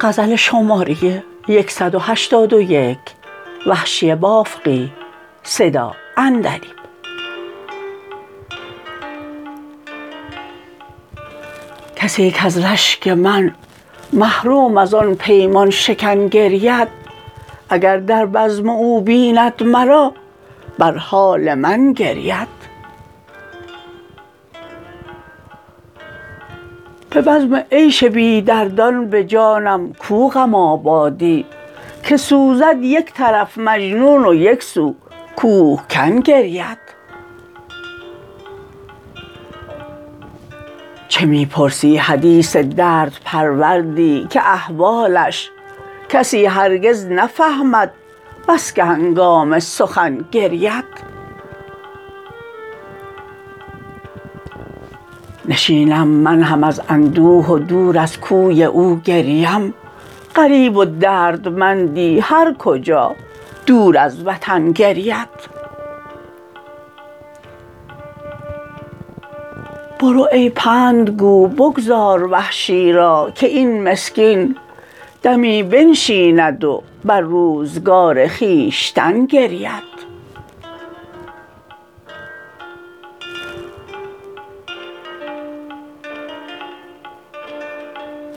غزل شماره 181 وحشی بافقی، صدا عندلیب. کسی که از رشک من محروم از آن پیمان شکن گرید، اگر در بزم او بیند مرا بر حال من گرید. به بزم عیش بی دردان به جانم کو غم آبادی، که سوزد یک طرف مجنون و یک سو کوهکن گرید. چه میپرسی حدیث درد پروردی که احوالش کسی هرگز نفهمد، بس که هنگام سخن گرید. نشینم من هم از اندوه و دور از کوی او گریم، غریب و دردمندی هر کجا دور از وطن گرید. برو ای پندگو بگذار وحشی را، که این مسکین دمی بنشیند و بر روزگار خویشتن گرید.